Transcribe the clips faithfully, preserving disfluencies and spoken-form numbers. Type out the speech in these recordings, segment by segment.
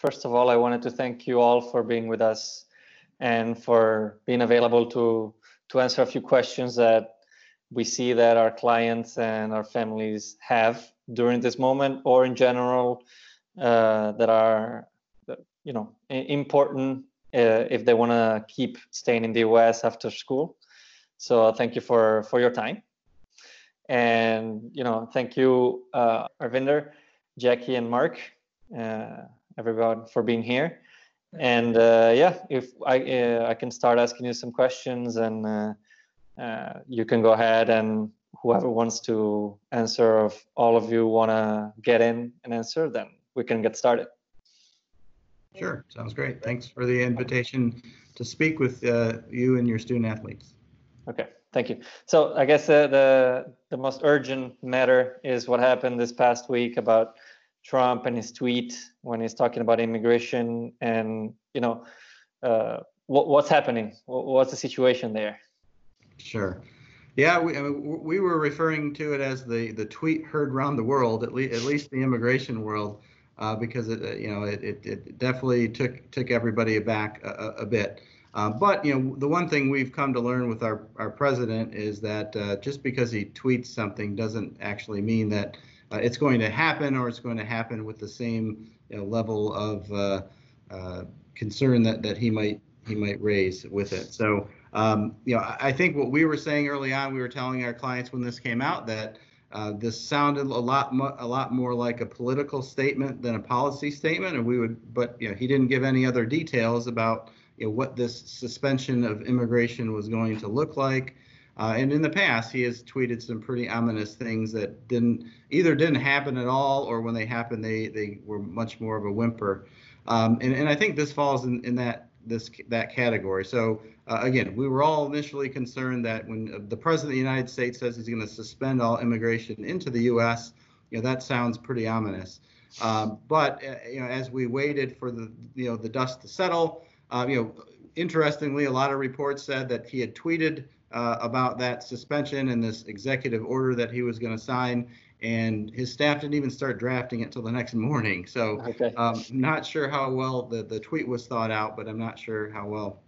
First of all, I wanted to thank you all for being with us and for being available to, to answer a few questions that we see that our clients and our families have during this moment, or in general, uh, that are, you know, important uh, if they want to keep staying in the U S after school. So thank you for, for your time. And, you know, thank you, uh, Arvinder, Jackie, and Mark, uh, everyone for being here. And uh, yeah, if I, uh, I can start asking you some questions, and uh, uh, you can go ahead, and whoever wants to answer, if all of you want to get in and answer, then we can get started. Sure, sounds great. Thanks for the invitation to speak with uh, you and your student athletes. Okay, thank you. So I guess uh, the, the most urgent matter is what happened this past week about Trump and his tweet when he's talking about immigration and, you know, uh, what, what's happening? What's the situation there? Sure. Yeah, we, I mean, we were referring to it as the, the tweet heard around the world, at, le at least the immigration world, uh, because, it, you know, it, it, it definitely took, took everybody aback a, a bit. Uh, but, you know, the one thing we've come to learn with our, our president is that uh, just because he tweets something doesn't actually mean that uh, it's going to happen, or it's going to happen with the same, you know, level of uh, uh, concern that, that he might he might raise with it. So, um, you know, I think what we were saying early on, we were telling our clients when this came out that uh, this sounded a lot a lot more like a political statement than a policy statement. And we would but, you know, he didn't give any other details about, you know, what this suspension of immigration was going to look like. Uh, and in the past, he has tweeted some pretty ominous things that didn't either didn't happen at all, or when they happened, they they were much more of a whimper. Um, and, and I think this falls in, in that this that category. So, uh, again, we were all initially concerned that when the president of the United States says he's going to suspend all immigration into the U S, you know, that sounds pretty ominous. Um, but, uh, you know, as we waited for the, you know, the dust to settle, Uh, you know, interestingly, a lot of reports said that he had tweeted uh, about that suspension and this executive order that he was going to sign, and his staff didn't even start drafting it till the next morning. So, okay. um, not sure how well the the tweet was thought out, but I'm not sure how well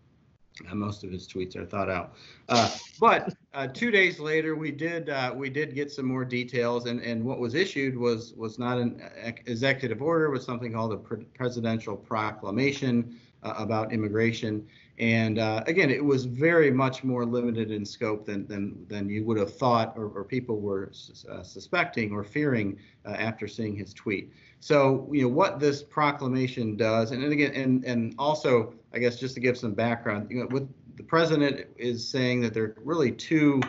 uh, most of his tweets are thought out. Uh, but uh, two days later, we did uh, we did get some more details, and and what was issued was was not an executive order, was something called a pre presidential proclamation about immigration. And uh, again, it was very much more limited in scope than than, than you would have thought, or, or people were uh, suspecting or fearing uh, after seeing his tweet. So, you know, what this proclamation does, and, and again, and and also, I guess, just to give some background, you know, with the president is saying that there are really two,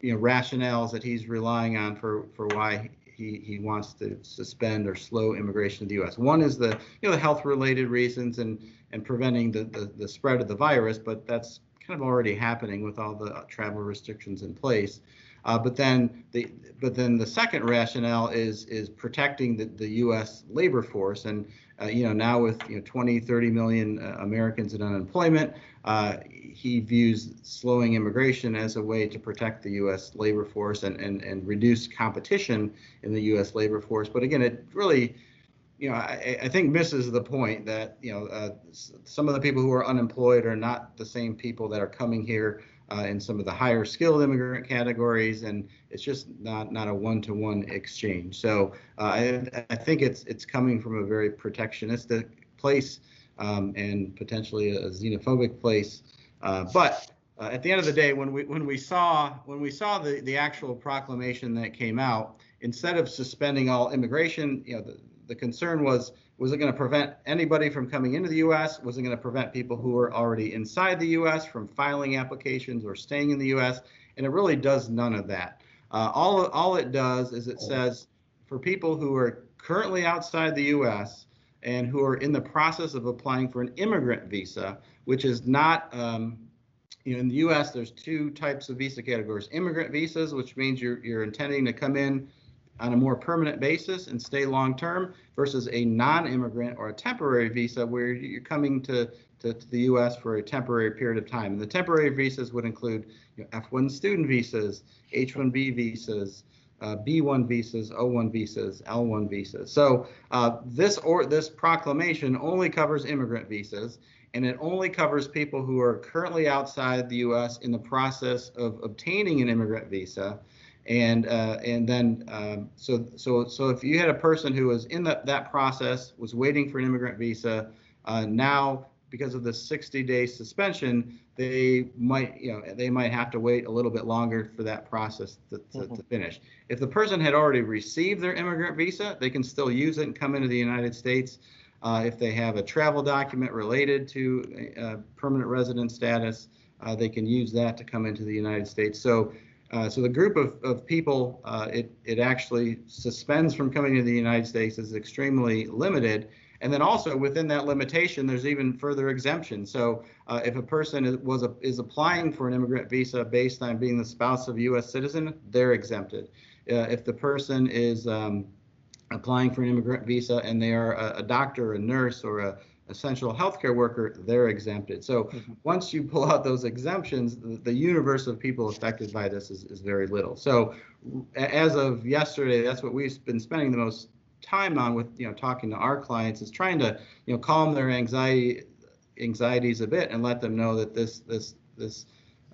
you know, rationales that he's relying on for for why He, he wants to suspend or slow immigration to the U S. One is the, you know, the health-related reasons and and preventing the, the the spread of the virus, but that's kind of already happening with all the travel restrictions in place. Uh, but then the but then the second rationale is is protecting the, the U S labor force. And uh, you know, now with, you know, twenty, thirty million uh, Americans in unemployment, uh, he views slowing immigration as a way to protect the U S labor force and and and reduce competition in the U S labor force. But again, it really, you know, I, I think misses the point that, you know, uh, some of the people who are unemployed are not the same people that are coming here Uh, in some of the higher skilled immigrant categories, and it's just not not a one-to-one exchange. So uh, I, I think it's it's coming from a very protectionistic place, um, and potentially a xenophobic place. Uh, but uh, at the end of the day, when we when we saw when we saw the the actual proclamation that came out, instead of suspending all immigration, you know, the, the concern was, was it going to prevent anybody from coming into the U S? Was it going to prevent people who are already inside the U S from filing applications or staying in the U S? And it really does none of that. Uh, all, all it does is it says for people who are currently outside the U S and who are in the process of applying for an immigrant visa, which is not, um, you know, in the U S there's two types of visa categories: immigrant visas, which means you're, you're intending to come in on a more permanent basis and stay long term, versus a non-immigrant or a temporary visa where you're coming to, to, to the U S for a temporary period of time. And the temporary visas would include, you know, F one student visas, H one B visas, uh, B one visas, O one visas, L one visas. So uh, this or this proclamation only covers immigrant visas, and it only covers people who are currently outside the U S in the process of obtaining an immigrant visa. And uh, and then um, so so so if you had a person who was in that that process, was waiting for an immigrant visa, uh, now because of the sixty day suspension, they might you know they might have to wait a little bit longer for that process to, to, mm-hmm. to finish. If the person had already received their immigrant visa, they can still use it and come into the United States. Uh, if they have a travel document related to uh, permanent resident status, uh, they can use that to come into the United States. So. Uh, so the group of, of people uh, it, it actually suspends from coming to the United States is extremely limited. And then also within that limitation, there's even further exemption. So uh, if a person is, was a, is applying for an immigrant visa based on being the spouse of a U S citizen, they're exempted. Uh, if the person is um, applying for an immigrant visa and they are a, a doctor, a nurse, or a essential healthcare worker, they're exempted. So mm-hmm. once you pull out those exemptions, the, the universe of people affected by this is, is very little. So as of yesterday, that's what we've been spending the most time on with, you know, talking to our clients is trying to, you know, calm their anxiety anxieties a bit and let them know that this this this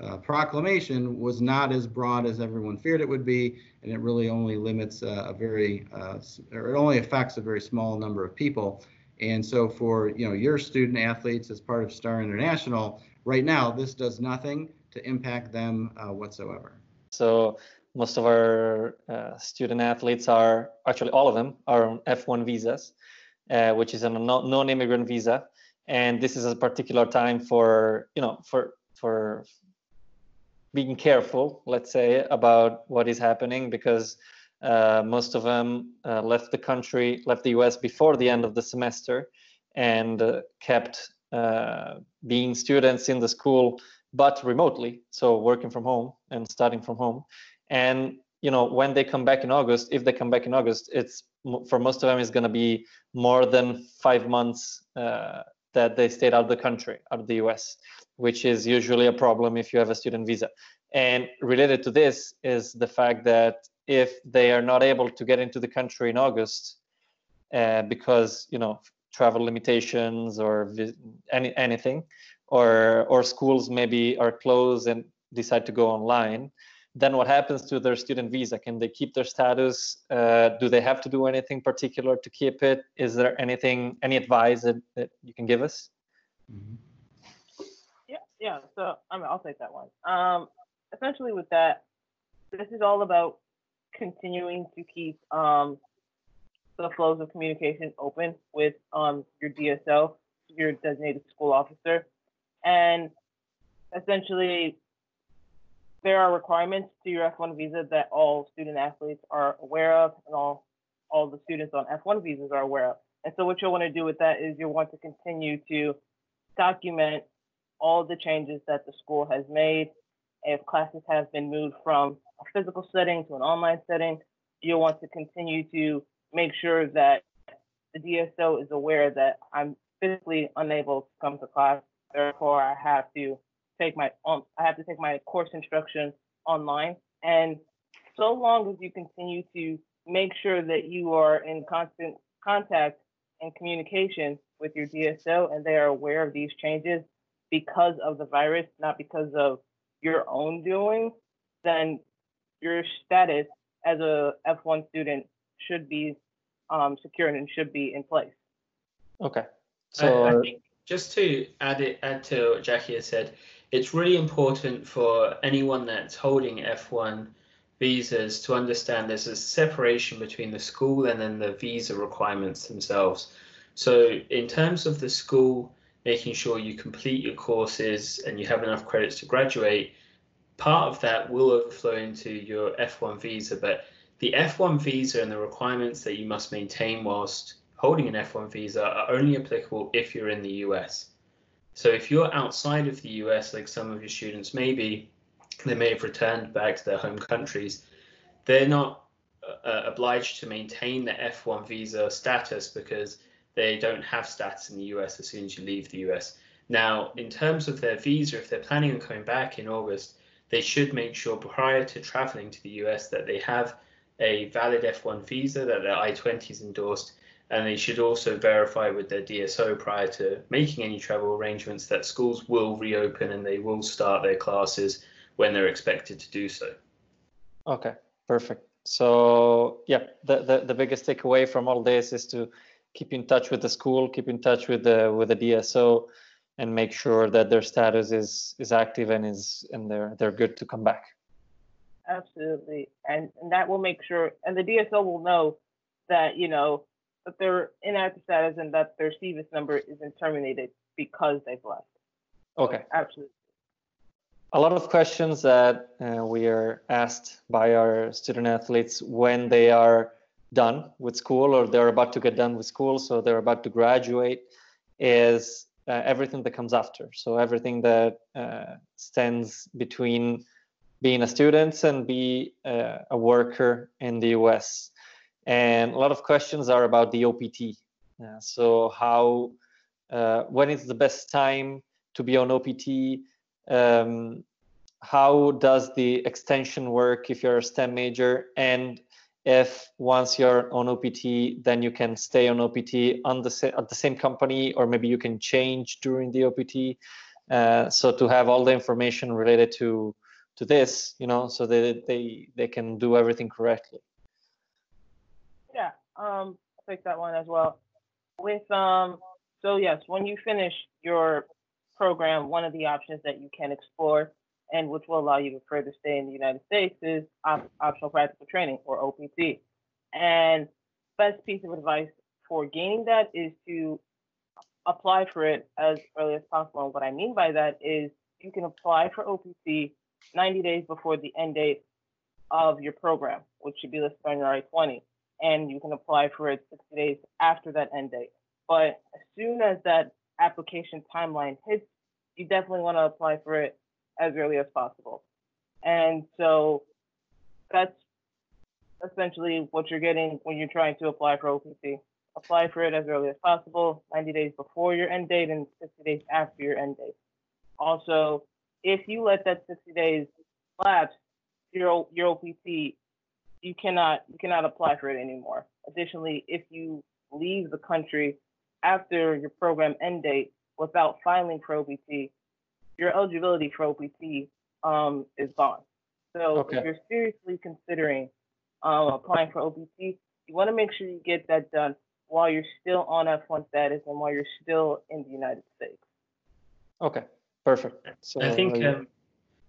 uh, proclamation was not as broad as everyone feared it would be, and it really only limits uh, a very uh, or it only affects a very small number of people. And so for, you know, your student athletes as part of Star International, right now, this does nothing to impact them uh, whatsoever. So most of our uh, student athletes are, actually all of them are on F one visas, uh, which is a non-immigrant visa. And this is a particular time for, you know, for for being careful, let's say, about what is happening, because Uh, most of them uh, left the country, left the U S before the end of the semester, and uh, kept uh, being students in the school, but remotely, so working from home and studying from home. And you know, when they come back in August, if they come back in August, it's for most of them it's going to be more than five months uh, that they stayed out of the country, out of the U S, which is usually a problem if you have a student visa. And related to this is the fact that if they are not able to get into the country in August uh, because, you know, travel limitations or vis- any anything, or or schools maybe are closed and decide to go online, then what happens to their student visa? Can they keep their status? Uh, do they have to do anything particular to keep it? Is there anything, any advice that, that you can give us? Mm-hmm. Yeah, yeah. So I mean, I'll take that one. Um, essentially with that, this is all about continuing to keep um, the flows of communication open with um, your D S O, your designated school officer. And essentially, there are requirements to your F one visa that all student athletes are aware of, and all, all the students on F one visas are aware of. And so what you'll want to do with that is you'll want to continue to document all the changes that the school has made. If classes have been moved from a physical setting to an online setting, you'll want to continue to make sure that the D S O is aware that I'm physically unable to come to class, therefore I have to take my um, I have to take my course instruction online. And so long as you continue to make sure that you are in constant contact and communication with your D S O and they are aware of these changes because of the virus, not because of your own doing, then your status as a F one student should be um, secured and should be in place. Okay. So I, I think just to add it add to what Jackie has said, it's really important for anyone that's holding F one visas to understand there's a separation between the school and then the visa requirements themselves. So in terms of the school, making sure you complete your courses and you have enough credits to graduate, part of that will overflow into your F one visa. But the F one visa and the requirements that you must maintain whilst holding an F one visa are only applicable if you're in the U S. So if you're outside of the U S, like some of your students may be, they may have returned back to their home countries, they're not uh, obliged to maintain the F one visa status because they don't have status in the U S as soon as you leave the U S. Now, in terms of their visa, if they're planning on coming back in August, they should make sure prior to traveling to the U S that they have a valid F one visa that their I twenty is endorsed, and they should also verify with their D S O prior to making any travel arrangements that schools will reopen and they will start their classes when they're expected to do so. Okay, perfect. So yeah, the, the, the biggest takeaway from all this is to keep in touch with the school, keep in touch with the with the D S O, and make sure that their status is is active and is and they're they're good to come back. Absolutely, and, and that will make sure, and the D S O will know that, you know, that they're inactive status and that their SEVIS number isn't terminated because they've left. Okay, so, absolutely. A lot of questions that uh, we are asked by our student athletes when they are done with school or they're about to get done with school, so they're about to graduate, is uh, everything that comes after. So everything that uh, stands between being a student and be uh, a worker in the U S. And a lot of questions are about the O P T. Uh, so how, uh, when is the best time to be on O P T? Um, how does the extension work if you're a STEM major? And if once you're on O P T, then you can stay on O P T on the sa- at the same company, or maybe you can change during the O P T. Uh, so to have all the information related to to this, you know, so that they they can do everything correctly. Yeah, um, I'll take that one as well. With um, so yes, when you finish your program, one of the options that you can explore and which will allow you to further stay in the United States is op- optional practical training, or O P T. And best piece of advice for gaining that is to apply for it as early as possible. And what I mean by that is you can apply for O P T ninety days before the end date of your program, which should be listed on your I twenty. And you can apply for it sixty days after that end date. But as soon as that application timeline hits, you definitely want to apply for it as early as possible. And so that's essentially what you're getting when you're trying to apply for O P T. Apply for it as early as possible, ninety days before your end date and sixty days after your end date. Also, if you let that sixty days lapse, your your O P T, you cannot you cannot apply for it anymore. Additionally, if you leave the country after your program end date without filing for O P T, your eligibility for O P T um, is gone. So okay. If you're seriously considering um, applying for O P T, you want to make sure you get that done while you're still on F one status and while you're still in the United States. Okay, perfect. So I think um,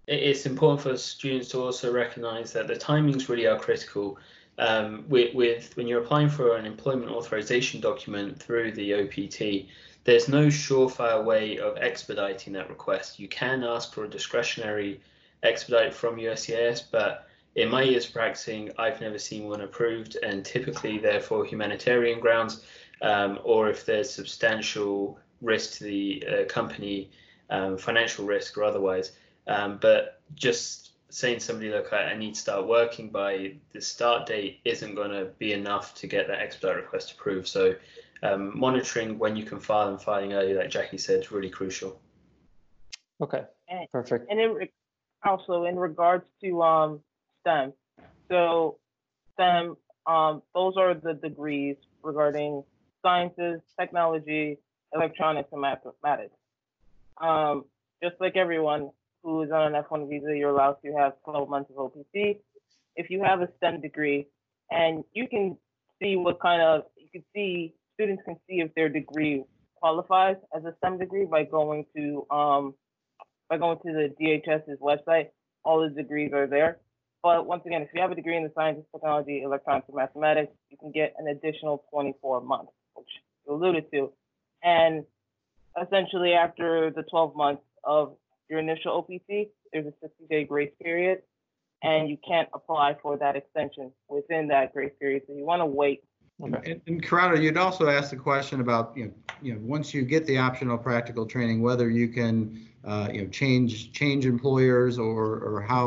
it's important for students to also recognize that the timings really are critical. Um, with, with when you're applying for an employment authorization document through the O P T, there's no surefire way of expediting that request. You can ask for a discretionary expedite from U S C I S, but in my years practicing, I've never seen one approved, and typically they're for humanitarian grounds, um, or if there's substantial risk to the uh, company, um, financial risk or otherwise. Um, but just saying to somebody, look, I, I need to start working by the start date isn't going to be enough to get that expedite request approved. So Um, monitoring when you can file and filing early, like Jackie said, is really crucial. Okay, and, perfect. And in re- also in regards to um, STEM, so STEM, um, those are the degrees regarding sciences, technology, electronics, and mathematics. Um, just like everyone who is on an F one visa, you're allowed to have twelve months of O P T. If you have a STEM degree, and you can see what kind of, you can see students can see if their degree qualifies as a STEM degree by going to um, by going to the D H S's website. All the degrees are there. But once again, if you have a degree in the sciences, technology, electronics, and mathematics, you can get an additional twenty-four months, which you alluded to. And essentially, after the twelve months of your initial O P T, there's a sixty-day grace period, and you can't apply for that extension within that grace period. So you want to wait. Okay. And, and Corrado, you'd also asked the question about, you know, you know, once you get the optional practical training, whether you can, uh, you know, change change employers or or how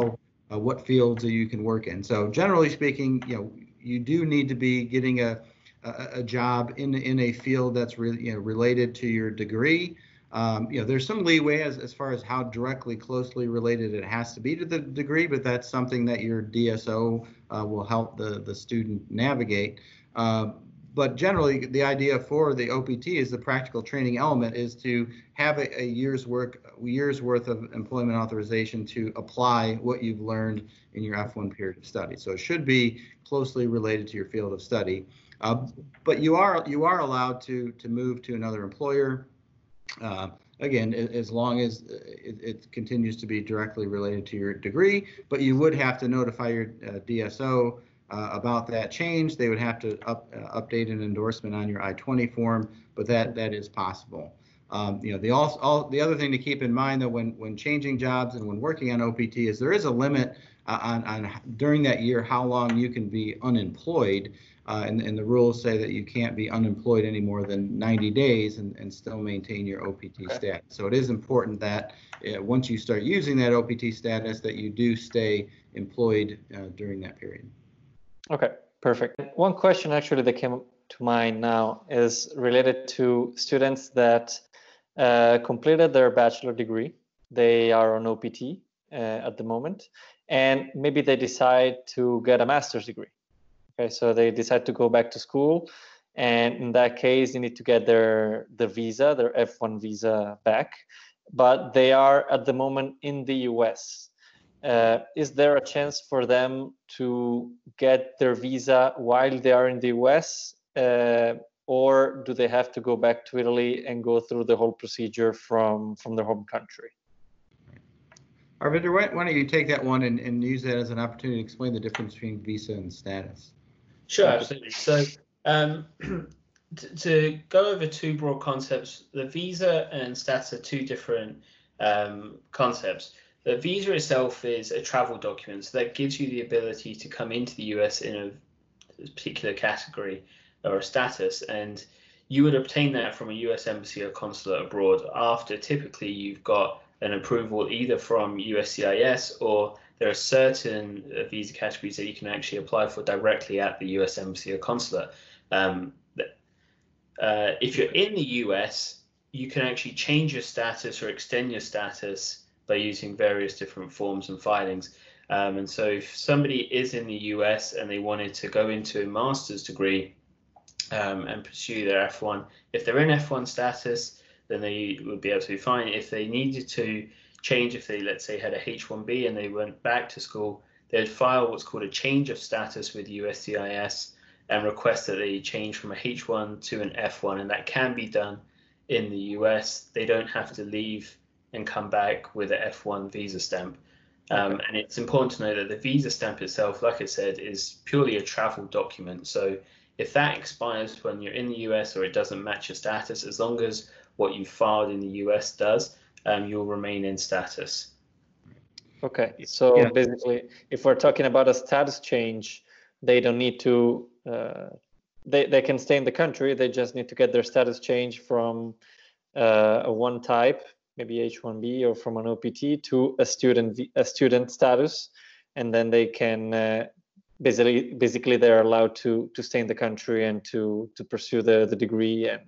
uh, what fields you can work in. So generally speaking, you know, you do need to be getting a a, a job in in a field that's re, you know, related to your degree. Um, you know, there's some leeway as, as far as how directly closely related it has to be to the degree, but that's something that your D S O uh, will help the, the student navigate. Uh, but generally, the idea for the O P T is the practical training element is to have a, a year's work, year's worth of employment authorization to apply what you've learned in your F one period of study. So it should be closely related to your field of study. Uh, but you are you are allowed to to move to another employer. Uh, again, as long as it, it continues to be directly related to your degree, but you would have to notify your uh, D S O uh, about that change. They would have to up, uh, update an endorsement on your I twenty form, but that that is possible. Um, you know, the all, all the other thing to keep in mind though, when when changing jobs and when working on O P T is there is a limit uh, on on during that year how long you can be unemployed. Uh, and, and the rules say that you can't be unemployed any more than ninety days and, and still maintain your O P T okay. status. So it is important that uh, once you start using that O P T status that you do stay employed uh, during that period. Okay, perfect. One question actually that came to mind now is related to students that uh, completed their bachelor degree. They are on O P T uh, at the moment, and maybe they decide to get a master's degree. Okay, so they decide to go back to school, and in that case, they need to get their the visa, their F one visa back, but they are at the moment in the U S. Uh, is there a chance for them to get their visa while they are in the U S, uh, or do they have to go back to Italy and go through the whole procedure from, from their home country? Arvinder, why don't you take that one and, and use that as an opportunity to explain the difference between visa and status? Sure, absolutely. So um, to, to go over two broad concepts, the visa and status are two different um, concepts. The visa itself is a travel document, so that gives you the ability to come into the U S in a particular category or a status, and you would obtain that from a U S embassy or consulate abroad after typically you've got an approval either from U S C I S, or there are certain visa categories that you can actually apply for directly at the U S embassy or consulate. Um, uh, if you're in the U S, you can actually change your status or extend your status by using various different forms and filings. Um, and so if somebody is in the U S and they wanted to go into a master's degree um, and pursue their F one, if they're in F one status, then they would be absolutely fine. If they needed to change, if they, let's say, had a H one B and they went back to school, they'd file what's called a change of status with U S C I S and request that they change from a H one to an F one, and that can be done in the U S. They don't have to leave and come back with an F one visa stamp. Um, and it's important to know that the visa stamp itself, like I said, is purely a travel document. So if that expires when you're in the U S or it doesn't match your status, as long as what you filed in the U S does, um, you'll remain in status. Okay, so yeah. Basically, if we're talking about a status change, they don't need to, uh, they, they can stay in the country, they just need to get their status change from uh, a one type, maybe H one B or from an O P T to a student a student status, and then they can, uh, basically basically they're allowed to to stay in the country and to to pursue the the degree and,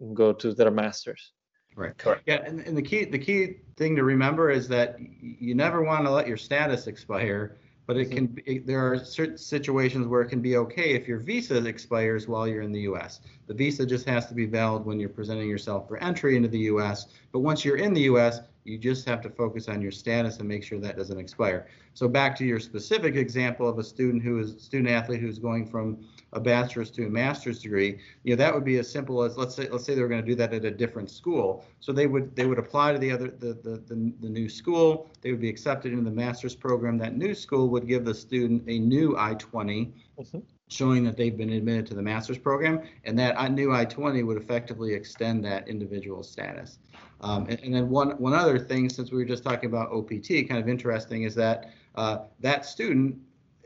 and go to their master's. Right, correct. Yeah, and, and the key the key thing to remember is that you never want to let your status expire, but it can it, there are certain situations where it can be okay if your visa expires while you're in the U S. The visa just has to be valid when you're presenting yourself for entry into the U S, but once you're in the U S, you just have to focus on your status and make sure that doesn't expire. So back to your specific example of a student who is student athlete who's going from a bachelor's to a master's degree, you know, that would be as simple as let's say let's say they were going to do that at a different school. So they would they would apply to the other the the, the, the new school. They would be accepted into the master's program. That new school would give the student a new I twenty. Mm-hmm. Showing that they've been admitted to the master's program, and that new I twenty would effectively extend that individual status. Um, and, and then one, one other thing, since we were just talking about O P T, kind of interesting is that uh, that student,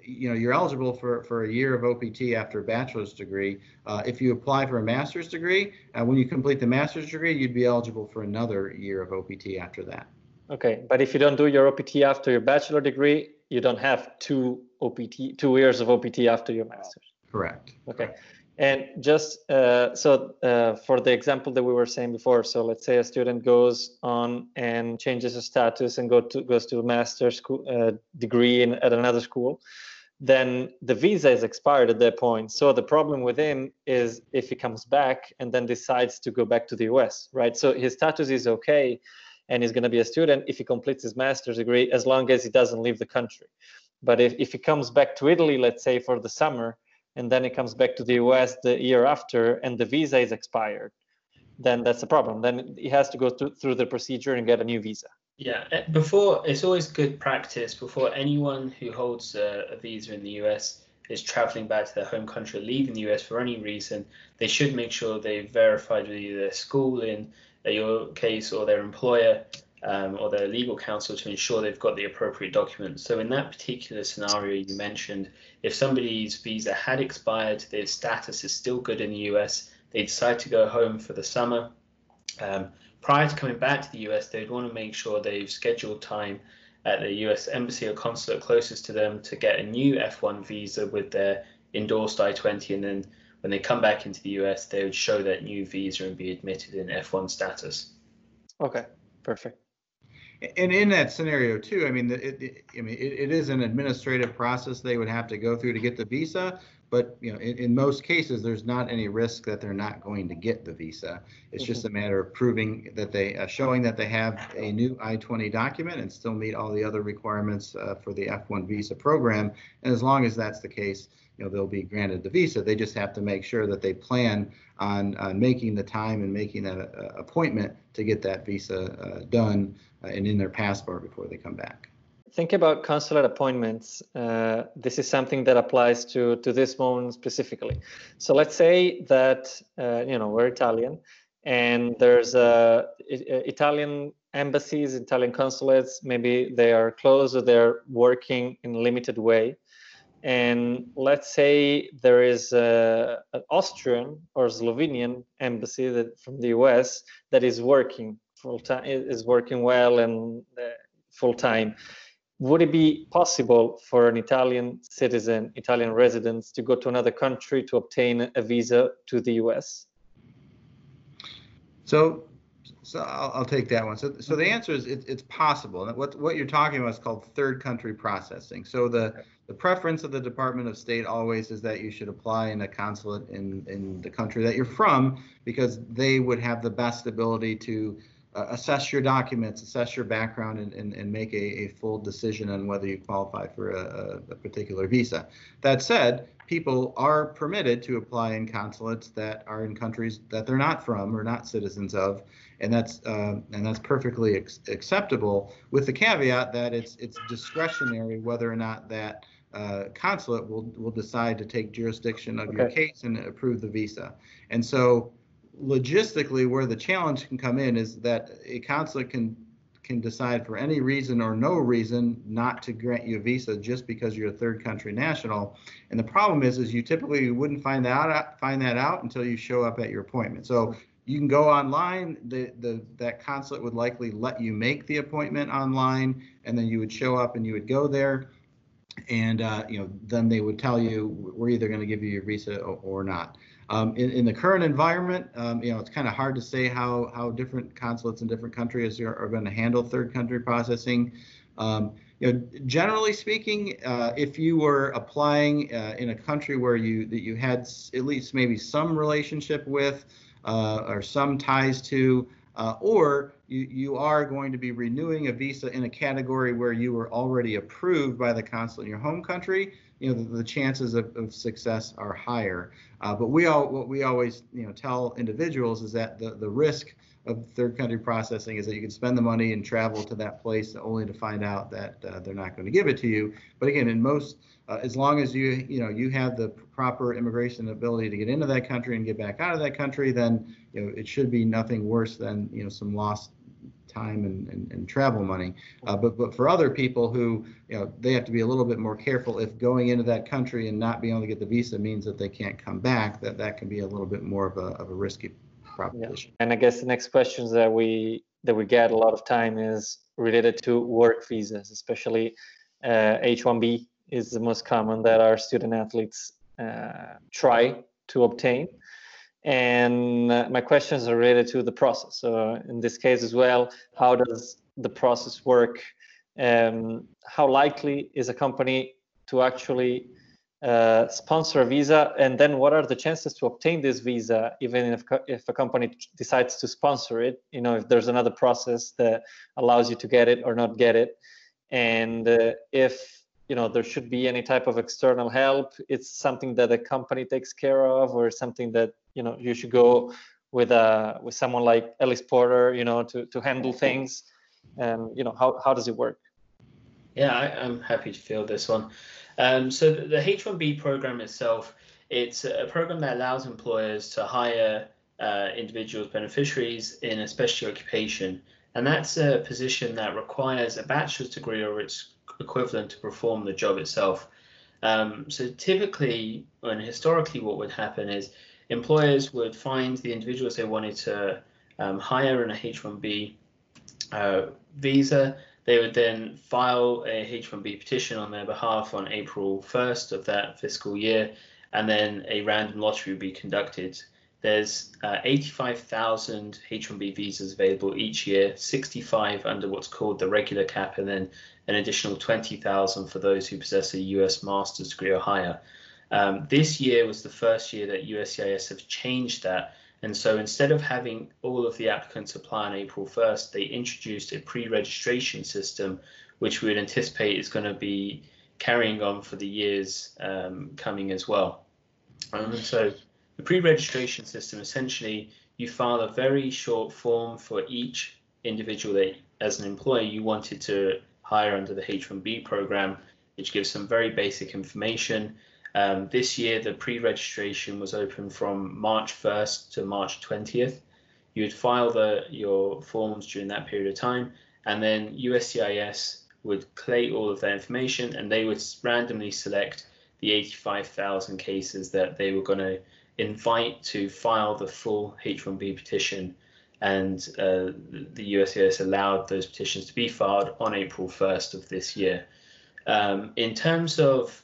you know, you're eligible for, for a year of O P T after a bachelor's degree. Uh, if you apply for a master's degree, uh, when you complete the master's degree, you'd be eligible for another year of O P T after that. Okay, but if you don't do your O P T after your bachelor degree, you don't have two O P T, two years of O P T after your master's. Correct. Okay. Correct. And just uh, so uh, for the example that we were saying before, so let's say a student goes on and changes his status and go to, goes to a master's school, uh, degree in, at another school, then the visa is expired at that point. So the problem with him is if he comes back and then decides to go back to the U S, right? So his status is okay, and he's going to be a student if he completes his master's degree, as long as he doesn't leave the country. But if, if he comes back to Italy, let's say for the summer, and then it comes back to the U S the year after, and the visa is expired, then that's a problem. Then he has to go through, through the procedure and get a new visa. Yeah, before, it's always good practice before anyone who holds a, a visa in the U S is traveling back to their home country, leaving the U S for any reason, they should make sure they've verified with either their school in your case or their employer um, or their legal counsel to ensure they've got the appropriate documents. So in that particular scenario you mentioned, if somebody's visa had expired, their status is still good in the U S, they decide to go home for the summer. Um, prior to coming back to the U S, they'd want to make sure they've scheduled time at the U S embassy or consulate closest to them to get a new F one visa with their endorsed I twenty, and then when they come back into the U S, they would show that new visa and be admitted in F one status. Okay, perfect. And in that scenario too, I mean, it, it, I mean, it, it is an administrative process they would have to go through to get the visa, but you know, in, in most cases, there's not any risk that they're not going to get the visa. It's mm-hmm. just a matter of proving that they, uh, showing that they have a new I twenty document and still meet all the other requirements uh, for the F one visa program. And as long as that's the case, you know, they'll be granted the visa. They just have to make sure that they plan on, on making the time and making that uh, appointment to get that visa uh, done uh, and in their passport before they come back. Think about consulate appointments. Uh, this is something that applies to, to this moment specifically. So let's say that, uh, you know, we're Italian and there's a, a Italian embassies, Italian consulates, maybe they are closed or they're working in a limited way. And let's say there is a, an Austrian or Slovenian embassy that from the U S that is working full time, is working well and uh, full time. Would it be possible for an Italian citizen, Italian residents, to go to another country to obtain a visa to the U S? So, so I'll, I'll take that one. So, so the answer is it, it's possible. And what what you're talking about is called third country processing. So the The preference of the Department of State always is that you should apply in a consulate in, in the country that you're from, because they would have the best ability to uh, assess your documents, assess your background, and, and, and make a, a full decision on whether you qualify for a, a particular visa. That said, people are permitted to apply in consulates that are in countries that they're not from or not citizens of, and that's uh, and that's perfectly ex acceptable, with the caveat that it's it's discretionary whether or not that uh, consulate will will decide to take jurisdiction of okay. your case and approve the visa. And so, logistically, where the challenge can come in is that a consulate can can decide for any reason or no reason not to grant you a visa just because you're a third country national. And the problem is, is you typically wouldn't find that out, find that out until you show up at your appointment. So you can go online, the, the, that consulate would likely let you make the appointment online, and then you would show up and you would go there. And uh, you know, then they would tell you, we're either going to give you your visa or, or not. Um, in, in the current environment, um, you know, it's kind of hard to say how how different consulates in different countries are, are going to handle third country processing. Um, you know, generally speaking, uh, if you were applying uh, in a country where you that you had at least maybe some relationship with, uh, or some ties to, uh, or you, you are going to be renewing a visa in a category where you were already approved by the consulate in your home country, you know, the, the chances of, of success are higher. Uh, but we all, what we always, you know, tell individuals is that the, the risk of third country processing is that you can spend the money and travel to that place only to find out that uh, they're not going to give it to you. But again, in most, uh, as long as you, you know, you have the proper immigration ability to get into that country and get back out of that country, then, you know, it should be nothing worse than, you know, some lost time and, and, and travel money. Uh, but but for other people who, you know, they have to be a little bit more careful if going into that country and not being able to get the visa means that they can't come back, that that can be a little bit more of a, of a risky proposition. Yeah. And I guess the next questions that we that we get a lot of time is related to work visas, especially uh, H one B is the most common that our student athletes uh, try to obtain. And uh, my questions are related to the process. So in this case as well, how does the process work? Um, how likely is a company to actually uh, sponsor a visa? And then what are the chances to obtain this visa, even if, if a company decides to sponsor it, you know, if there's another process that allows you to get it or not get it? And uh, if you know, there should be any type of external help, it's something that a company takes care of, or something that, you know, you should go with a, with someone like Ellis Porter, you know, to, to handle things. And, um, you know, how, how does it work? Yeah, I, I'm happy to field this one. Um, so the H one B program itself, it's a program that allows employers to hire uh, individuals, beneficiaries in a specialty occupation. And that's a position that requires a bachelor's degree or its equivalent to perform the job itself. Um, so typically, and historically, what would happen is employers would find the individuals they wanted to um, hire in a H one B uh, visa. They would then file a H one B petition on their behalf on April first of that fiscal year, and then a random lottery would be conducted. There's uh, eighty-five thousand H one B visas available each year, sixty-five under what's called the regular cap, and then an additional twenty thousand for those who possess a U S master's degree or higher. Um, this year was the first year that U S C I S have changed that. And so instead of having all of the applicants apply on April first, they introduced a pre-registration system, which we would anticipate is going to be carrying on for the years um, coming as well. Um, so the pre-registration system, essentially, you file a very short form for each individual that, as an employer, you wanted to hire under the H one B program, which gives some very basic information. Um, this year, the pre-registration was open from March first to March twentieth. You would file the, your forms during that period of time, and then U S C I S would collate all of their information, and they would randomly select the eighty-five thousand cases that they were going to invite to file the full H one B petition. And uh, the U S C I S allowed those petitions to be filed on April first of this year. Um, in terms of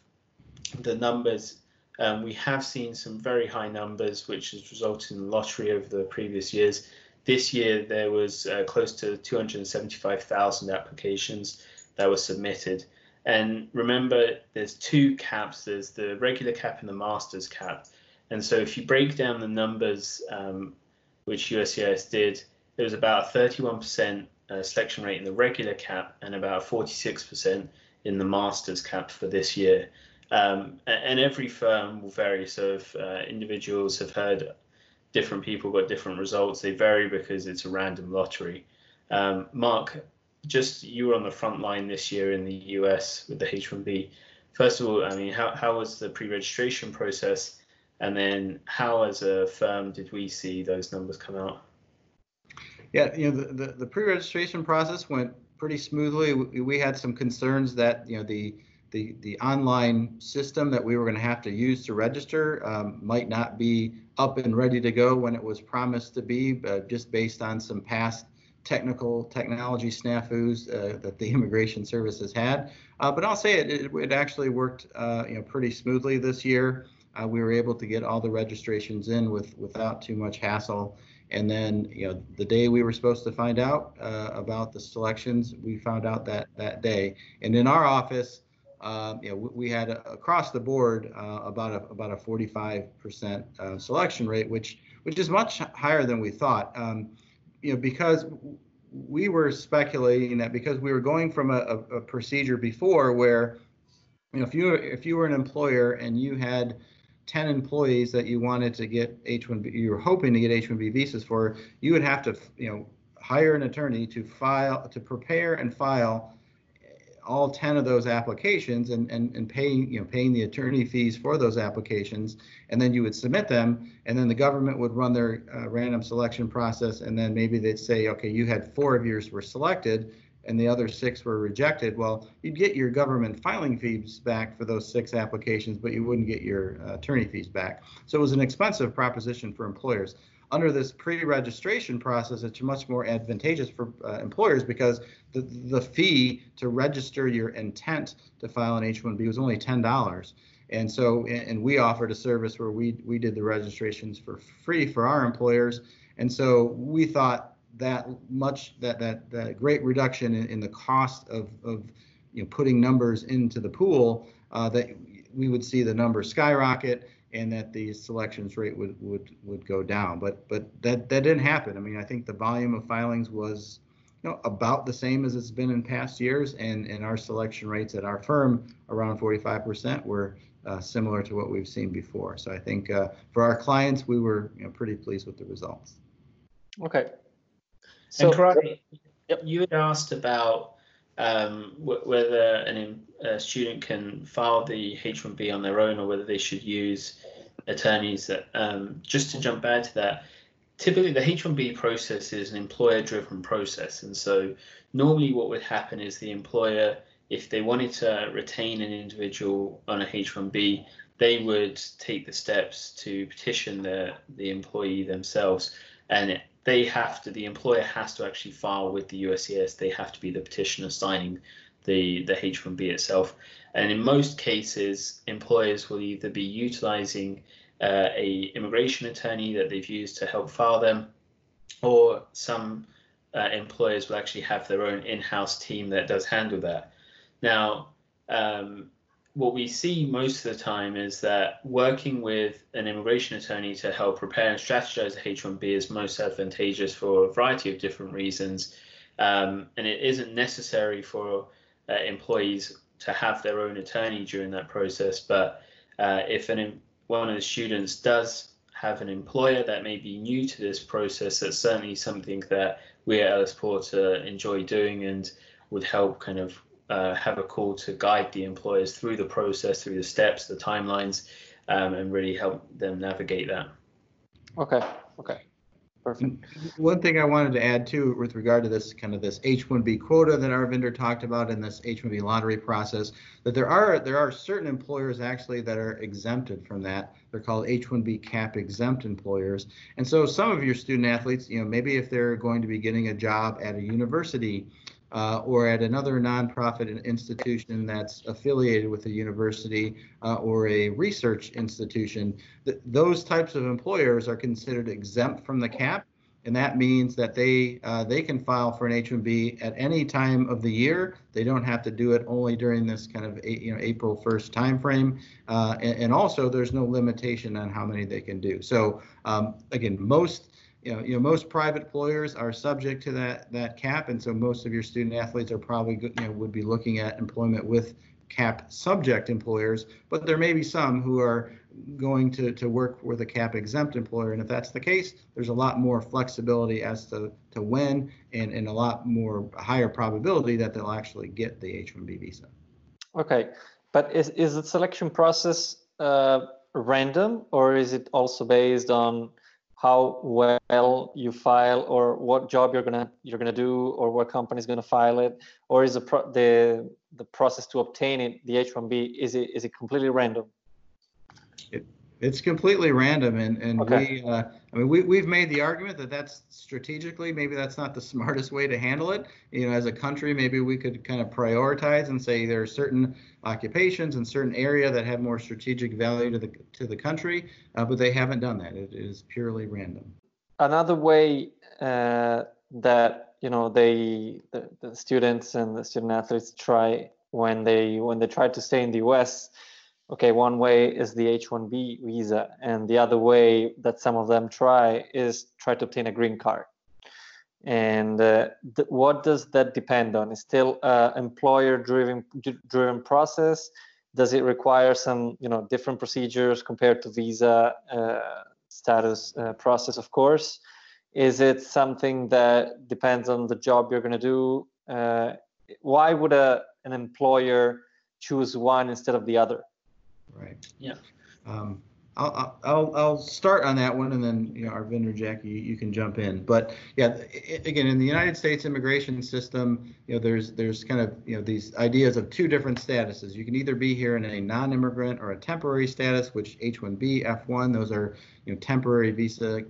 the numbers, um, we have seen some very high numbers, which has resulted in lottery over the previous years. This year, there was uh, close to two hundred seventy-five thousand applications that were submitted. And remember, there's two caps. There's the regular cap and the master's cap. And so if you break down the numbers, um, which U S C I S did, there was about a thirty-one percent uh, selection rate in the regular cap and about forty-six percent in the master's cap for this year. Um, and every firm will vary. So if uh, individuals have heard different people got different results, they vary because it's a random lottery. Um, Mark, just you were on the front line this year in the U S with the H one B. First of all, I mean, how, how was the pre-registration process? And then how, as a firm, did we see those numbers come out? Yeah, you know, the, the, the pre-registration process went pretty smoothly. We, we had some concerns that, you know, the, the, the online system that we were going to have to use to register um, might not be up and ready to go when it was promised to be, uh, just based on some past technical technology snafus uh, that the Immigration Service has had. Uh, but I'll say it, it, it actually worked, uh, you know, pretty smoothly this year. Uh, we were able to get all the registrations in with without too much hassle. And then, you know, the day we were supposed to find out uh, about the selections, we found out that that day. And in our office, uh, you know, we had a, across the board uh, about a about a forty-five percent uh, selection rate, which which is much higher than we thought. Um, you know, because we were speculating that because we were going from a, a, a procedure before where, you know, if you were, if you were an employer and you had ten employees that you wanted to get H one B, you were hoping to get H one B visas for, you would have to, you know, hire an attorney to file, to prepare and file all ten of those applications, and and and paying, you know, paying the attorney fees for those applications, and then you would submit them, and then the government would run their uh, random selection process, and then maybe they'd say, okay, you had four of yours were selected, and the other six were rejected. Well, you'd get your government filing fees back for those six applications, but you wouldn't get your uh, attorney fees back. So it was an expensive proposition for employers. Under this pre-registration process, it's much more advantageous for uh, employers because the, the fee to register your intent to file an H one B was only ten dollars. And so, and we offered a service where we we did the registrations for free for our employers. And so we thought that much that that, that great reduction in, in the cost of, of you know, putting numbers into the pool, uh, that we would see the numbers skyrocket and that the selections rate would would would go down. But but that that didn't happen. I mean, I think the volume of filings was, you know, about the same as it's been in past years, and and our selection rates at our firm around forty-five percent were Uh, similar to what we've seen before. So I think uh, for our clients, we were you know, pretty pleased with the results. Okay. So Karate, yep. You had asked about um, wh whether an, a student can file the H one B on their own or whether they should use attorneys. That, um, just to jump back to that, typically the H one B process is an employer-driven process. And so normally what would happen is the employer, if they wanted to retain an individual on a H one B, they would take the steps to petition the, the employee themselves. And they have to, the employer has to actually file with the U S C I S. They have to be the petitioner signing the, the H one B itself. And in most cases, employers will either be utilizing uh, a immigration attorney that they've used to help file them, or some uh, employers will actually have their own in-house team that does handle that. Now, um, what we see most of the time is that working with an immigration attorney to help prepare and strategize a H one B is most advantageous for a variety of different reasons. Um, and it isn't necessary for uh, employees to have their own attorney during that process. But uh, if an, one of the students does have an employer that may be new to this process, that's certainly something that we at Ellis Porter enjoy doing and would help kind of Uh, have a call to guide the employers through the process, through the steps, the timelines, um, and really help them navigate that. Okay, okay, perfect. One thing I wanted to add too, with regard to this kind of this H one B quota that Arvinder talked about in this H one B lottery process, that there are there are certain employers actually that are exempted from that. They're called H one B cap exempt employers. And so some of your student athletes, you know, maybe if they're going to be getting a job at a university, Uh, or at another nonprofit institution that's affiliated with a university uh, or a research institution, th those types of employers are considered exempt from the cap, and that means that they uh, they can file for an H one B at any time of the year. They don't have to do it only during this kind of you know April first timeframe, uh, and, and also there's no limitation on how many they can do. So um, again, most. You know, you know, most private employers are subject to that that cap, and so most of your student athletes are probably you know, would be looking at employment with cap subject employers. But there may be some who are going to to work with a cap exempt employer, and if that's the case, there's a lot more flexibility as to to when, and and a lot more higher probability that they'll actually get the H one B visa. Okay, but is is the selection process uh, random, or is it also based on how well you file, or what job you're gonna you're gonna do, or what company's gonna file it, or is the pro the the process to obtain it, the H one B, is it is it completely random? It, it's completely random, and and okay. we uh, I mean we we've made the argument that that's strategically maybe that's not the smartest way to handle it. You know, as a country, maybe we could kind of prioritize and say there are certain occupations in certain area that have more strategic value to the to the country, uh, but they haven't done that. It is purely random. Another way uh, that you know they the, the students and the student athletes try when they when they try to stay in the U S. Okay, one way is the H one B visa, and the other way that some of them try is try to obtain a green card. And uh, what does that depend on? It's still uh, employer-driven driven process. Does it require some, you know, different procedures compared to visa uh, status uh, process? Of course, is it something that depends on the job you're going to do? Uh, why would a an employer choose one instead of the other? Right. Yeah. Um, I'll, I'll I'll start on that one, and then you know, Arvinder, Jackie, you, you can jump in. But yeah, it, again, in the United States immigration system, you know, there's there's kind of you know these ideas of two different statuses. You can either be here in a non-immigrant or a temporary status, which H one B, F one, those are you know temporary visa, uh,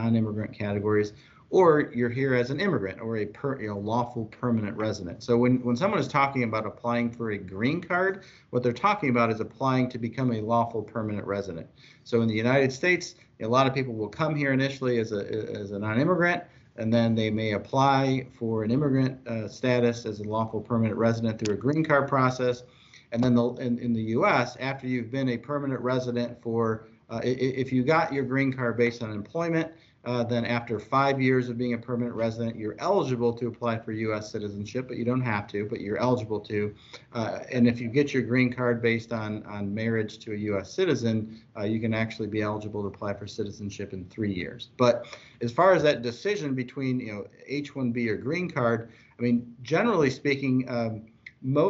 non-immigrant categories, or you're here as an immigrant or a per, you know, lawful permanent resident. So when, when someone is talking about applying for a green card, what they're talking about is applying to become a lawful permanent resident. So in the United States, a lot of people will come here initially as a, as a non-immigrant, and then they may apply for an immigrant uh, status as a lawful permanent resident through a green card process. And then the, in, in the U S, after you've been a permanent resident for, uh, if you got your green card based on employment, Uh, then after five years of being a permanent resident, you're eligible to apply for U S citizenship, but you don't have to, but you're eligible to. Uh, and if you get your green card based on, on marriage to a U S citizen, uh, you can actually be eligible to apply for citizenship in three years. But as far as that decision between, you know, H one B or green card, I mean, generally speaking, um, Mo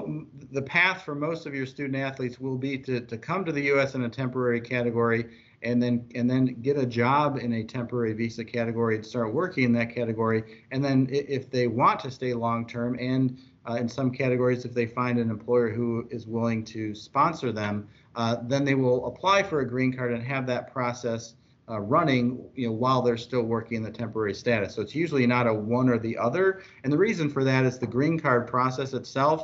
the path for most of your student athletes will be to, to come to the U S in a temporary category and then and then get a job in a temporary visa category and start working in that category. And then if they want to stay long term, and uh, in some categories, if they find an employer who is willing to sponsor them, uh, then they will apply for a green card and have that process Uh, running, you know, while they're still working in the temporary status. So it's usually not a one or the other. And the reason for that is the green card process itself,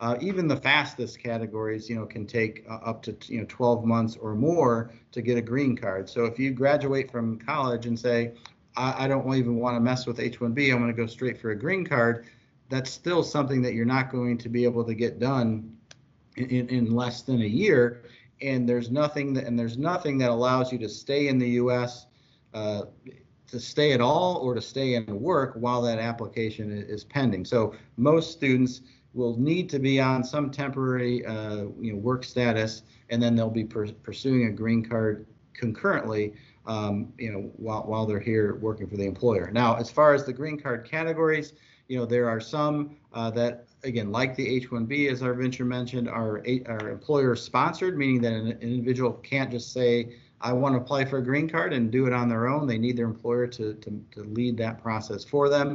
uh, even the fastest categories, you know, can take uh, up to, you know, twelve months or more to get a green card. So if you graduate from college and say, I, I don't even want to mess with H one B, I'm going to go straight for a green card, that's still something that you're not going to be able to get done in, in less than a year. And there's nothing that, and there's nothing that allows you to stay in the U S, uh, to stay at all or to stay and work while that application is pending. So most students will need to be on some temporary uh, you know, work status, and then they'll be pursuing a green card concurrently, um, you know, while, while they're here working for the employer. Now, as far as the green card categories, you know, there are some uh, that, again, like the H one B, as Arvinder mentioned, are, are employer-sponsored, meaning that an individual can't just say, I want to apply for a green card and do it on their own. They need their employer to, to, to lead that process for them.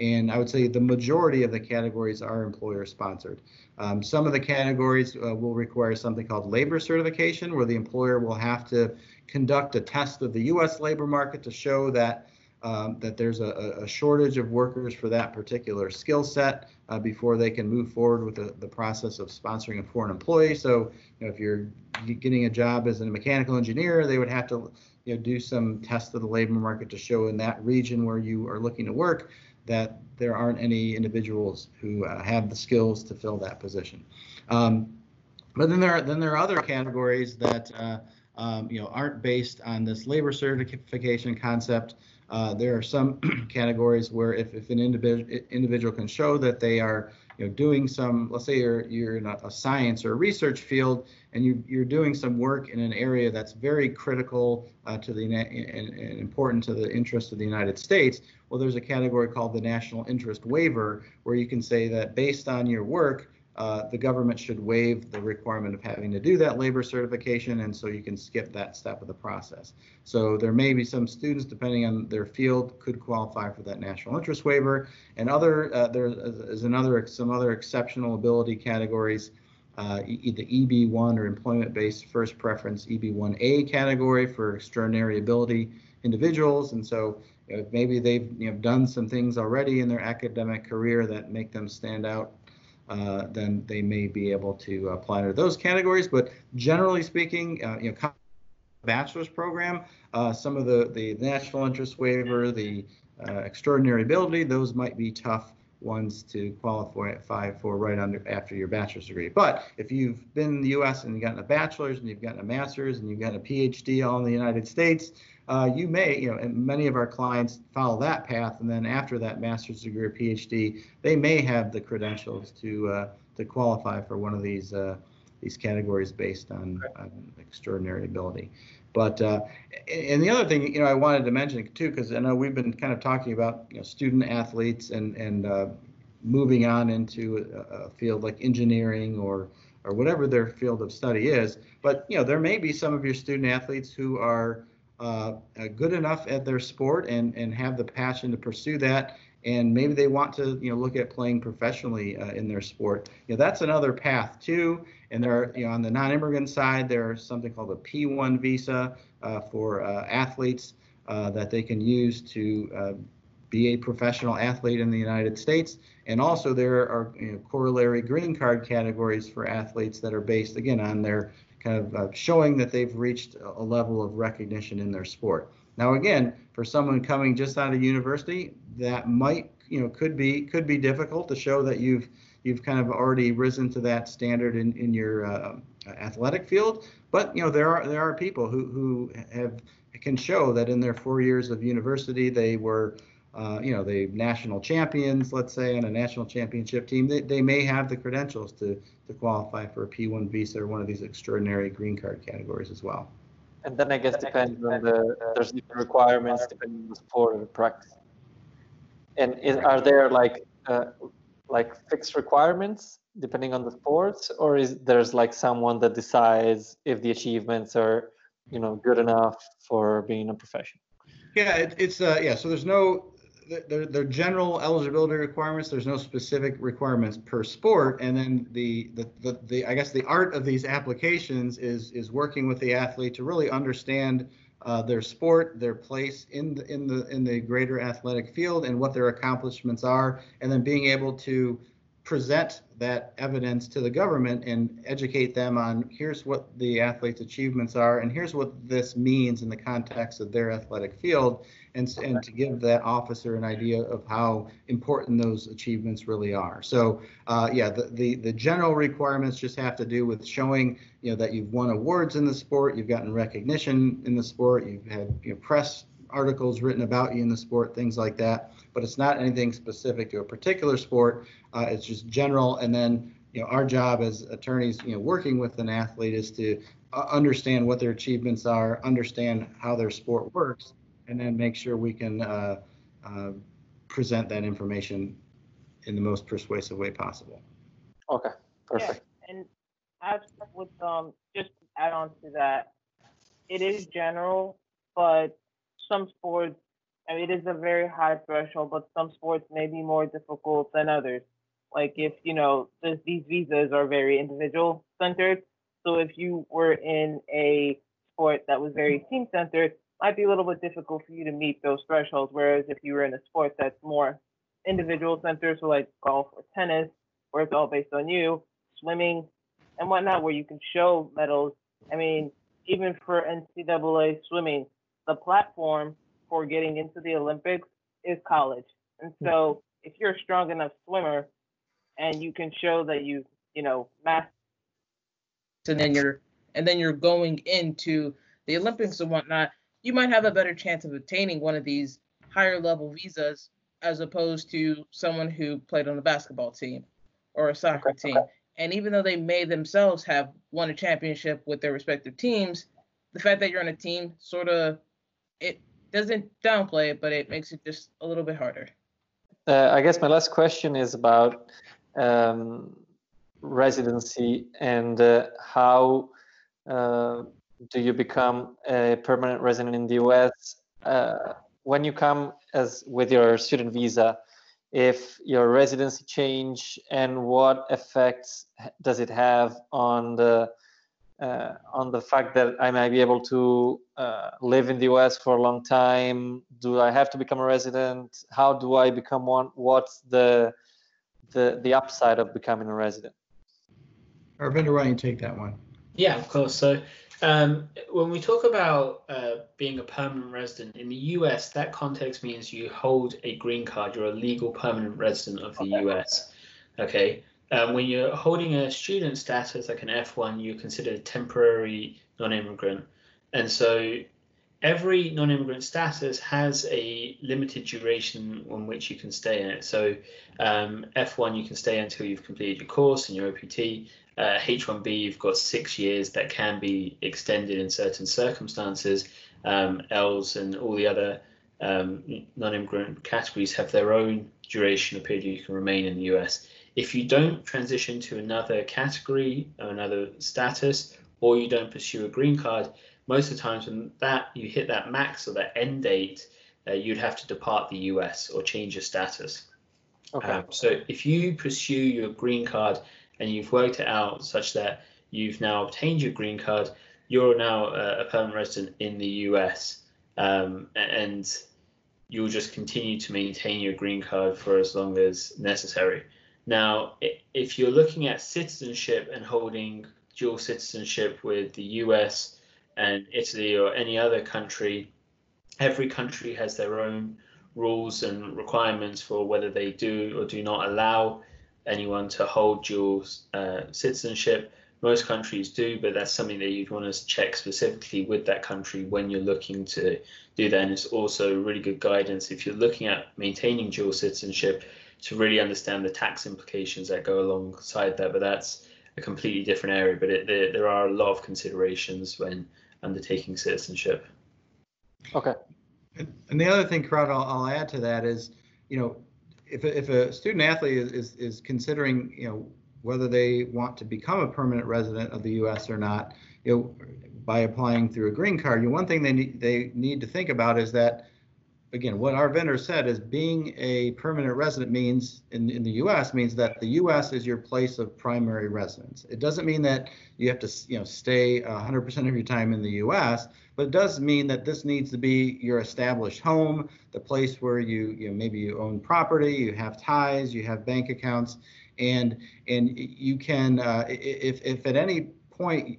And I would say the majority of the categories are employer-sponsored. Um, some of the categories uh, will require something called labor certification, where the employer will have to conduct a test of the U S labor market to show that Um, that there's a, a shortage of workers for that particular skill set uh, before they can move forward with the, the process of sponsoring a foreign employee. So, you know, if you're getting a job as a mechanical engineer, they would have to, you know, do some tests of the labor market to show in that region where you are looking to work that there aren't any individuals who uh, have the skills to fill that position. Um, but then there are then there are other categories that uh, um, you know, aren't based on this labor certification concept. Uh, there are some categories where if, if an individ individual can show that they are, you know, doing some, let's say you're, you're in a, a science or a research field, and you, you're doing some work in an area that's very critical uh, to the and, and important to the interest of the United States, well, there's a category called the National Interest Waiver, where you can say that based on your work, Uh, the government should waive the requirement of having to do that labor certification, and so you can skip that step of the process. So there may be some students, depending on their field, could qualify for that national interest waiver. And other uh, there is another some other exceptional ability categories, uh, the E B one or employment-based first preference E B one A category for extraordinary ability individuals, and so. You know, maybe they've you know, done some things already in their academic career that make them stand out. Uh, then they may be able to apply to those categories. But generally speaking, uh, you know, bachelor's program, uh, some of the, the national interest waiver, the uh, extraordinary ability, those might be tough ones to qualify for right under after your bachelor's degree. But if you've been in the U S and you've gotten a bachelor's and you've gotten a master's and you've gotten a P H D all in the United States, uh, you may, you know, and many of our clients follow that path. And then after that master's degree or P H D, they may have the credentials to uh, to qualify for one of these uh, these categories based on, on extraordinary ability. But uh, and the other thing, you know, I wanted to mention too, because I know we've been kind of talking about, you know, student athletes and and uh, moving on into a, a field like engineering or or whatever their field of study is. But you know, there may be some of your student athletes who are uh, good enough at their sport and and have the passion to pursue that, and maybe they want to, you know, look at playing professionally uh, in their sport. You know, that's another path too. And there are, you know, on the non-immigrant side, there's something called a P one visa uh, for uh, athletes uh, that they can use to uh, be a professional athlete in the United States. And also there are you know, corollary green card categories for athletes that are based, again, on their kind of uh, showing that they've reached a level of recognition in their sport. Now, again, for someone coming just out of university, that might, you know, could be could be difficult to show that you've you've kind of already risen to that standard in, in your uh, athletic field. But, you know, there are there are people who, who have can show that in their four years of university, they were, uh, you know, the national champions, let's say, on a national championship team. They, they may have the credentials to, to qualify for a P one visa or one of these extraordinary green card categories as well. And then I guess depends on the, there's different requirements depending on the sport and the practice. And is, are there like uh, like fixed requirements depending on the sports, or is there's like someone that decides if the achievements are, you know, good enough for being a profession? Yeah, it, it's uh, yeah. So there's no there there general eligibility requirements. There's no specific requirements per sport. And then the, the the the I guess the art of these applications is is working with the athlete to really understand uh, their sport, their place in the, in the in the greater athletic field, and what their accomplishments are, and then being able to present that evidence to the government and educate them on here's what the athlete's achievements are and here's what this means in the context of their athletic field, and, and to give that officer an idea of how important those achievements really are. So uh, yeah, the, the, the general requirements just have to do with showing, you know, that you've won awards in the sport, you've gotten recognition in the sport, you've had, you know, press articles written about you in the sport, things like that. But it's not anything specific to a particular sport. Uh, it's just general. And then, you know, our job as attorneys, you know, working with an athlete is to uh, understand what their achievements are, understand how their sport works, and then make sure we can uh, uh, present that information in the most persuasive way possible. Okay, perfect. Yeah. And as with um, just to add on to that, it is general, but some sports, I mean, it is a very high threshold, but some sports may be more difficult than others. Like if, you know, this, these visas are very individual centered. So if you were in a sport that was very team centered, might be a little bit difficult for you to meet those thresholds. Whereas if you were in a sport that's more individual centered, so like golf or tennis, where it's all based on you, swimming and whatnot, where you can show medals. I mean, even for N C double A swimming, the platform for getting into the Olympics is college. And so if you're a strong enough swimmer and you can show that you, you know, master. So then you're, and then you're going into the Olympics and whatnot, you might have a better chance of obtaining one of these higher level visas as opposed to someone who played on a basketball team or a soccer okay. team. And even though they may themselves have won a championship with their respective teams, the fact that you're on a team sort of, it doesn't downplay it, but it makes it just a little bit harder. Uh, I guess my last question is about um, residency and uh, how uh, do you become a permanent resident in the U S? Uh, when you come as with your student visa, if your residency change, and what effects does it have on the Uh, on the fact that I might be able to uh, live in the U S for a long time? Do I have to become a resident? How do I become one? What's the the, the upside of becoming a resident? Arvinder, why don't you take that one? Yeah, of course. So um, when we talk about uh, being a permanent resident in the U S, that context means you hold a green card. You're a legal permanent resident of the okay. U S. Okay. Um, when you're holding a student status, like an F one, you're considered a temporary non-immigrant. And so every non-immigrant status has a limited duration on which you can stay in it. So um, F one, you can stay until you've completed your course and your O P T. Uh, H one B, you've got six years that can be extended in certain circumstances. Um, L's and all the other um, non-immigrant categories have their own duration of period you can remain in the U S. If you don't transition to another category or another status, or you don't pursue a green card, most of the times when that you hit that max or that end date, uh, you'd have to depart the U S or change your status. Okay. Um, so if you pursue your green card and you've worked it out such that you've now obtained your green card, you're now a, a permanent resident in the U S. Um, and you'll just continue to maintain your green card for as long as necessary. Now, if you're looking at citizenship and holding dual citizenship with the U S and Italy or any other country, every country has their own rules and requirements for whether they do or do not allow anyone to hold dual uh, citizenship. Most countries do, but that's something that you'd want to check specifically with that country when you're looking to do that. And it's also really good guidance if you're looking at maintaining dual citizenship to really understand the tax implications that go alongside that. But that's a completely different area. But it, there, there are a lot of considerations when undertaking citizenship. Okay. And, and the other thing, Karad, I'll, I'll add to that is, you know, if a, if a student athlete is, is, is considering, you know, whether they want to become a permanent resident of the U S or not, you know, by applying through a green card, you know, one thing they need, they need to think about is that, again, what our vendor said is being a permanent resident means in, in the U S means that the U S is your place of primary residence. It doesn't mean that you have to, you know, stay one hundred percent of your time in the U S, but it does mean that this needs to be your established home, the place where you, you know, maybe you own property, you have ties, you have bank accounts. And and you can, uh, if, if at any point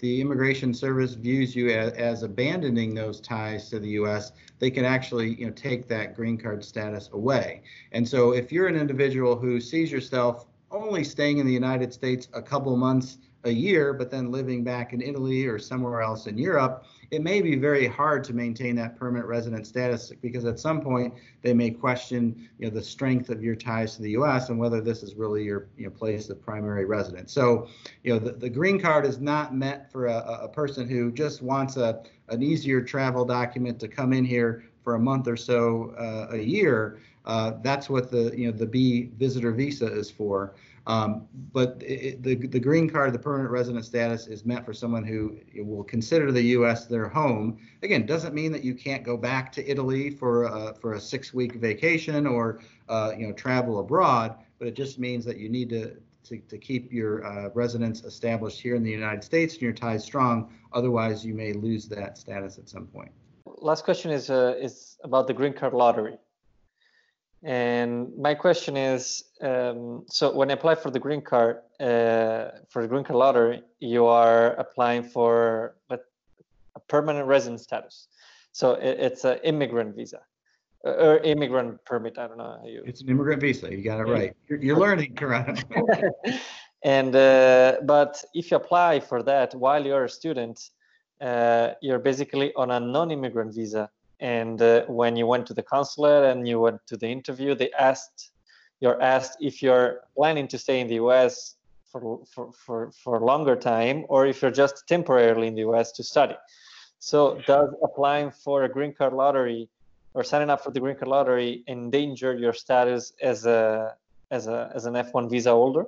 the Immigration Service views you as, as abandoning those ties to the U S, they can actually, you know, take that green card status away. And so if you're an individual who sees yourself only staying in the United States a couple months a year, but then living back in Italy or somewhere else in Europe, it may be very hard to maintain that permanent resident status because at some point they may question, you know, the strength of your ties to the U S and whether this is really your, you know, place of primary residence. So, you know, the, the green card is not meant for a, a person who just wants a an easier travel document to come in here for a month or so uh, a year. Uh, that's what the, you know, the B visitor visa is for. Um, but it, the, the green card, the permanent resident status, is meant for someone who will consider the U S their home. Again, doesn't mean that you can't go back to Italy for a, for a six-week vacation or uh, you know, travel abroad, but it just means that you need to to, to keep your uh, residence established here in the United States and your ties strong. Otherwise, you may lose that status at some point. Last question is uh, is about the green card lottery. And my question is, um, so when I apply for the green card, uh, for the green card lottery, you are applying for a, a permanent resident status. So it, it's an immigrant visa or immigrant permit. I don't know how you. It's an immigrant visa. You got it right. You're, you're learning, Karad. And uh, but if you apply for that while you're a student, uh, you're basically on a non-immigrant visa. And uh, when you went to the consulate and you went to the interview, they asked, you're asked if you're planning to stay in the U S for for for, for a longer time or if you're just temporarily in the U S to study. So does applying for a green card lottery or signing up for the green card lottery endanger your status as a as a as an F one visa holder?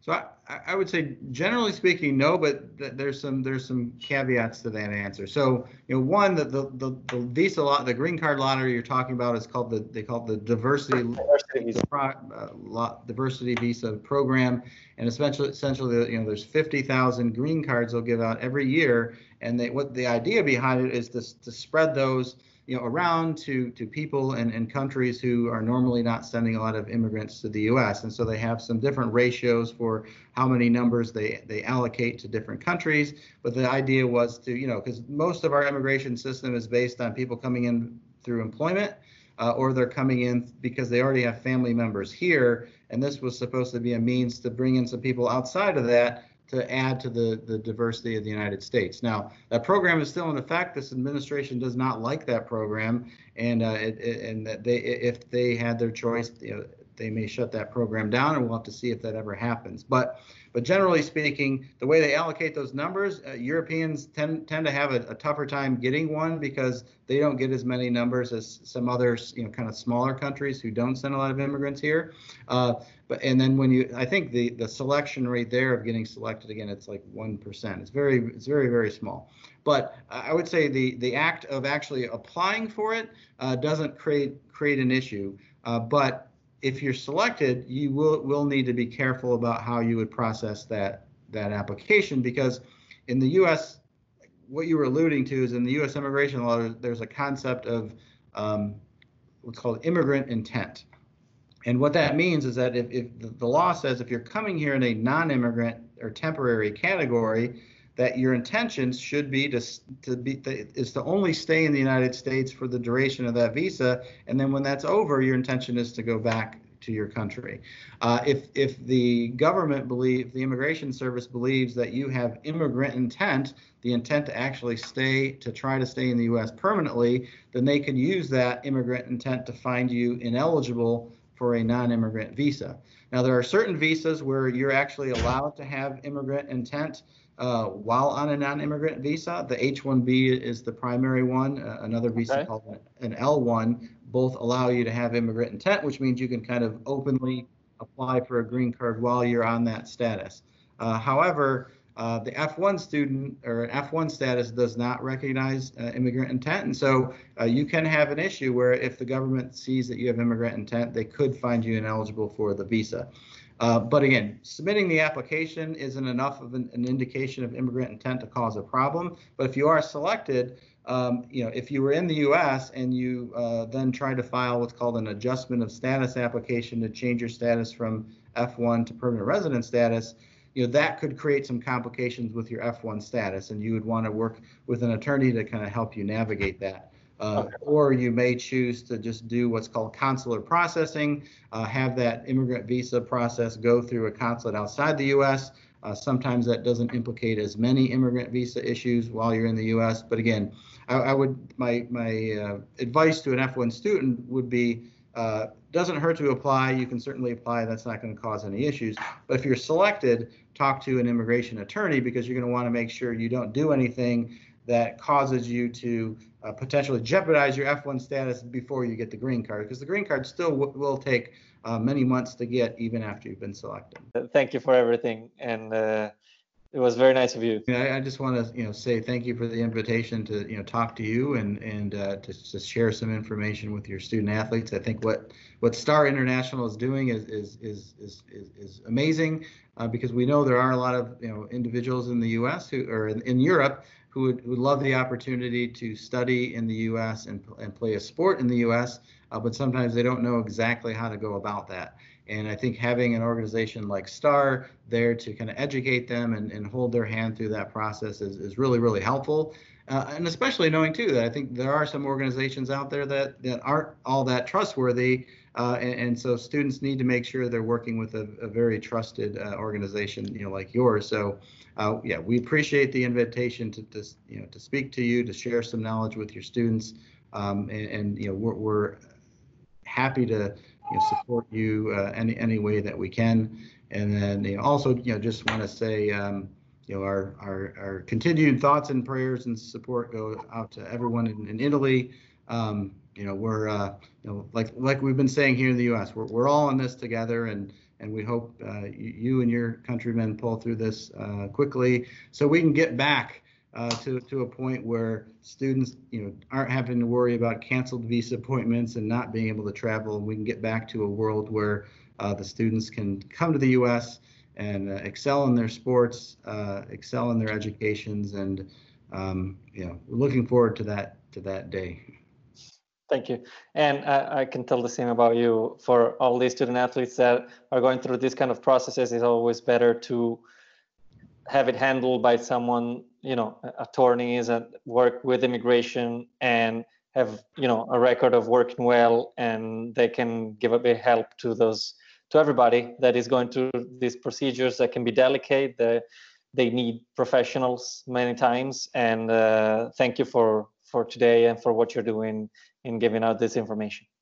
So I, I would say, generally speaking, no, but th there's some there's some caveats to that answer. So, you know, one, the the the, the visa lot, the green card lottery you're talking about is called the they call it the diversity diversity visa, uh, lot, diversity visa program, and essentially essentially you know there's fifty thousand green cards they'll give out every year, and they what the idea behind it is to to spread those, you know, around to to people and, and countries who are normally not sending a lot of immigrants to the U S. And so they have some different ratios for how many numbers they, they allocate to different countries. But the idea was to, you know, because most of our immigration system is based on people coming in through employment uh, or they're coming in because they already have family members here. And this was supposed to be a means to bring in some people outside of that to add to the, the diversity of the United States. Now, that program is still in effect. This administration does not like that program, and uh, it, it, and that they, if they had their choice, you know, they may shut that program down, and we'll have to see if that ever happens. But but generally speaking, the way they allocate those numbers, uh, Europeans tend tend to have a, a tougher time getting one because they don't get as many numbers as some other, you know, kind of smaller countries who don't send a lot of immigrants here. Uh, but and then when you, I think the the selection rate there of getting selected again, it's like one percent. It's very it's very very small. But I would say the the act of actually applying for it uh, doesn't create create an issue, uh, but if you're selected, you will, will need to be careful about how you would process that, that application, because in the U S, what you were alluding to is in the U S immigration law, there's a concept of um, what's called immigrant intent. And what that means is that if, if the law says if you're coming here in a non-immigrant or temporary category, that your intentions should be to, to be to, is to only stay in the United States for the duration of that visa, and then when that's over, your intention is to go back to your country. Uh, if if the government believes, the Immigration Service believes that you have immigrant intent, the intent to actually stay, to try to stay in the U S permanently, then they can use that immigrant intent to find you ineligible for a non-immigrant visa. Now, there are certain visas where you're actually allowed to have immigrant intent Uh, while on a non-immigrant visa. The H one B is the primary one. Uh, another visa okay. called an L one, both allow you to have immigrant intent, which means you can kind of openly apply for a green card while you're on that status. Uh, however, uh, the F one student or F one status does not recognize uh, immigrant intent. And so uh, you can have an issue where if the government sees that you have immigrant intent, they could find you ineligible for the visa. Uh, but again, submitting the application isn't enough of an, an indication of immigrant intent to cause a problem. But if you are selected, um, you know, if you were in the U S and you uh, then try to file what's called an adjustment of status application to change your status from F one to permanent resident status, you know, that could create some complications with your F one status, and you would want to work with an attorney to kind of help you navigate that. Uh, okay. Or you may choose to just do what's called consular processing, uh, have that immigrant visa process go through a consulate outside the U S. Uh, sometimes that doesn't implicate as many immigrant visa issues while you're in the U S. But again, I, I would my my uh, advice to an F one student would be, uh, doesn't hurt to apply. You can certainly apply. That's not going to cause any issues. But if you're selected, talk to an immigration attorney, because you're going to want to make sure you don't do anything that causes you to uh, potentially jeopardize your F one status before you get the green card, because the green card still w will take uh, many months to get even after you've been selected. Thank you for everything, and uh, it was very nice of you. Yeah, I, I just want to you know say thank you for the invitation to you know talk to you and and uh, to, to share some information with your student athletes. I think what what Star International is doing is is is is is, is amazing, uh, because we know there are a lot of you know individuals in the U S who or in, in Europe who would, would love the opportunity to study in the U S and, and play a sport in the U S, uh, but sometimes they don't know exactly how to go about that. And I think having an organization like STAR there to kind of educate them and, and hold their hand through that process is, is really, really helpful. Uh, and especially knowing, too, that I think there are some organizations out there that, that aren't all that trustworthy. Uh, and, and so students need to make sure they're working with a, a very trusted uh, organization, you know, like yours. So, uh, yeah, we appreciate the invitation to, to, you know, to speak to you, to share some knowledge with your students. Um, and, and, you know, we're, we're happy to you know, support you uh, any, any way that we can. And then you know, also, you know, just want to say, um, you know, our, our, our continued thoughts and prayers and support go out to everyone in, in Italy. Um, you know, we're, uh, you know, like, like we've been saying here in the U S, we're, we're all in this together, and, and we hope uh, you, you and your countrymen pull through this uh, quickly so we can get back uh, to, to a point where students, you know, aren't having to worry about canceled visa appointments and not being able to travel. And we can get back to a world where uh, the students can come to the U S and uh, excel in their sports, uh, excel in their educations, and um, you know, we're looking forward to that to that day. Thank you, and I, I can tell the same about you. For all these student athletes that are going through these kind of processes, it's always better to have it handled by someone, you know, attorneys and work with immigration and have you know a record of working well, and they can give a bit of help to those. To everybody that is going through these procedures that can be delicate. They, they need professionals many times. And uh, thank you for, for today and for what you're doing in giving out this information.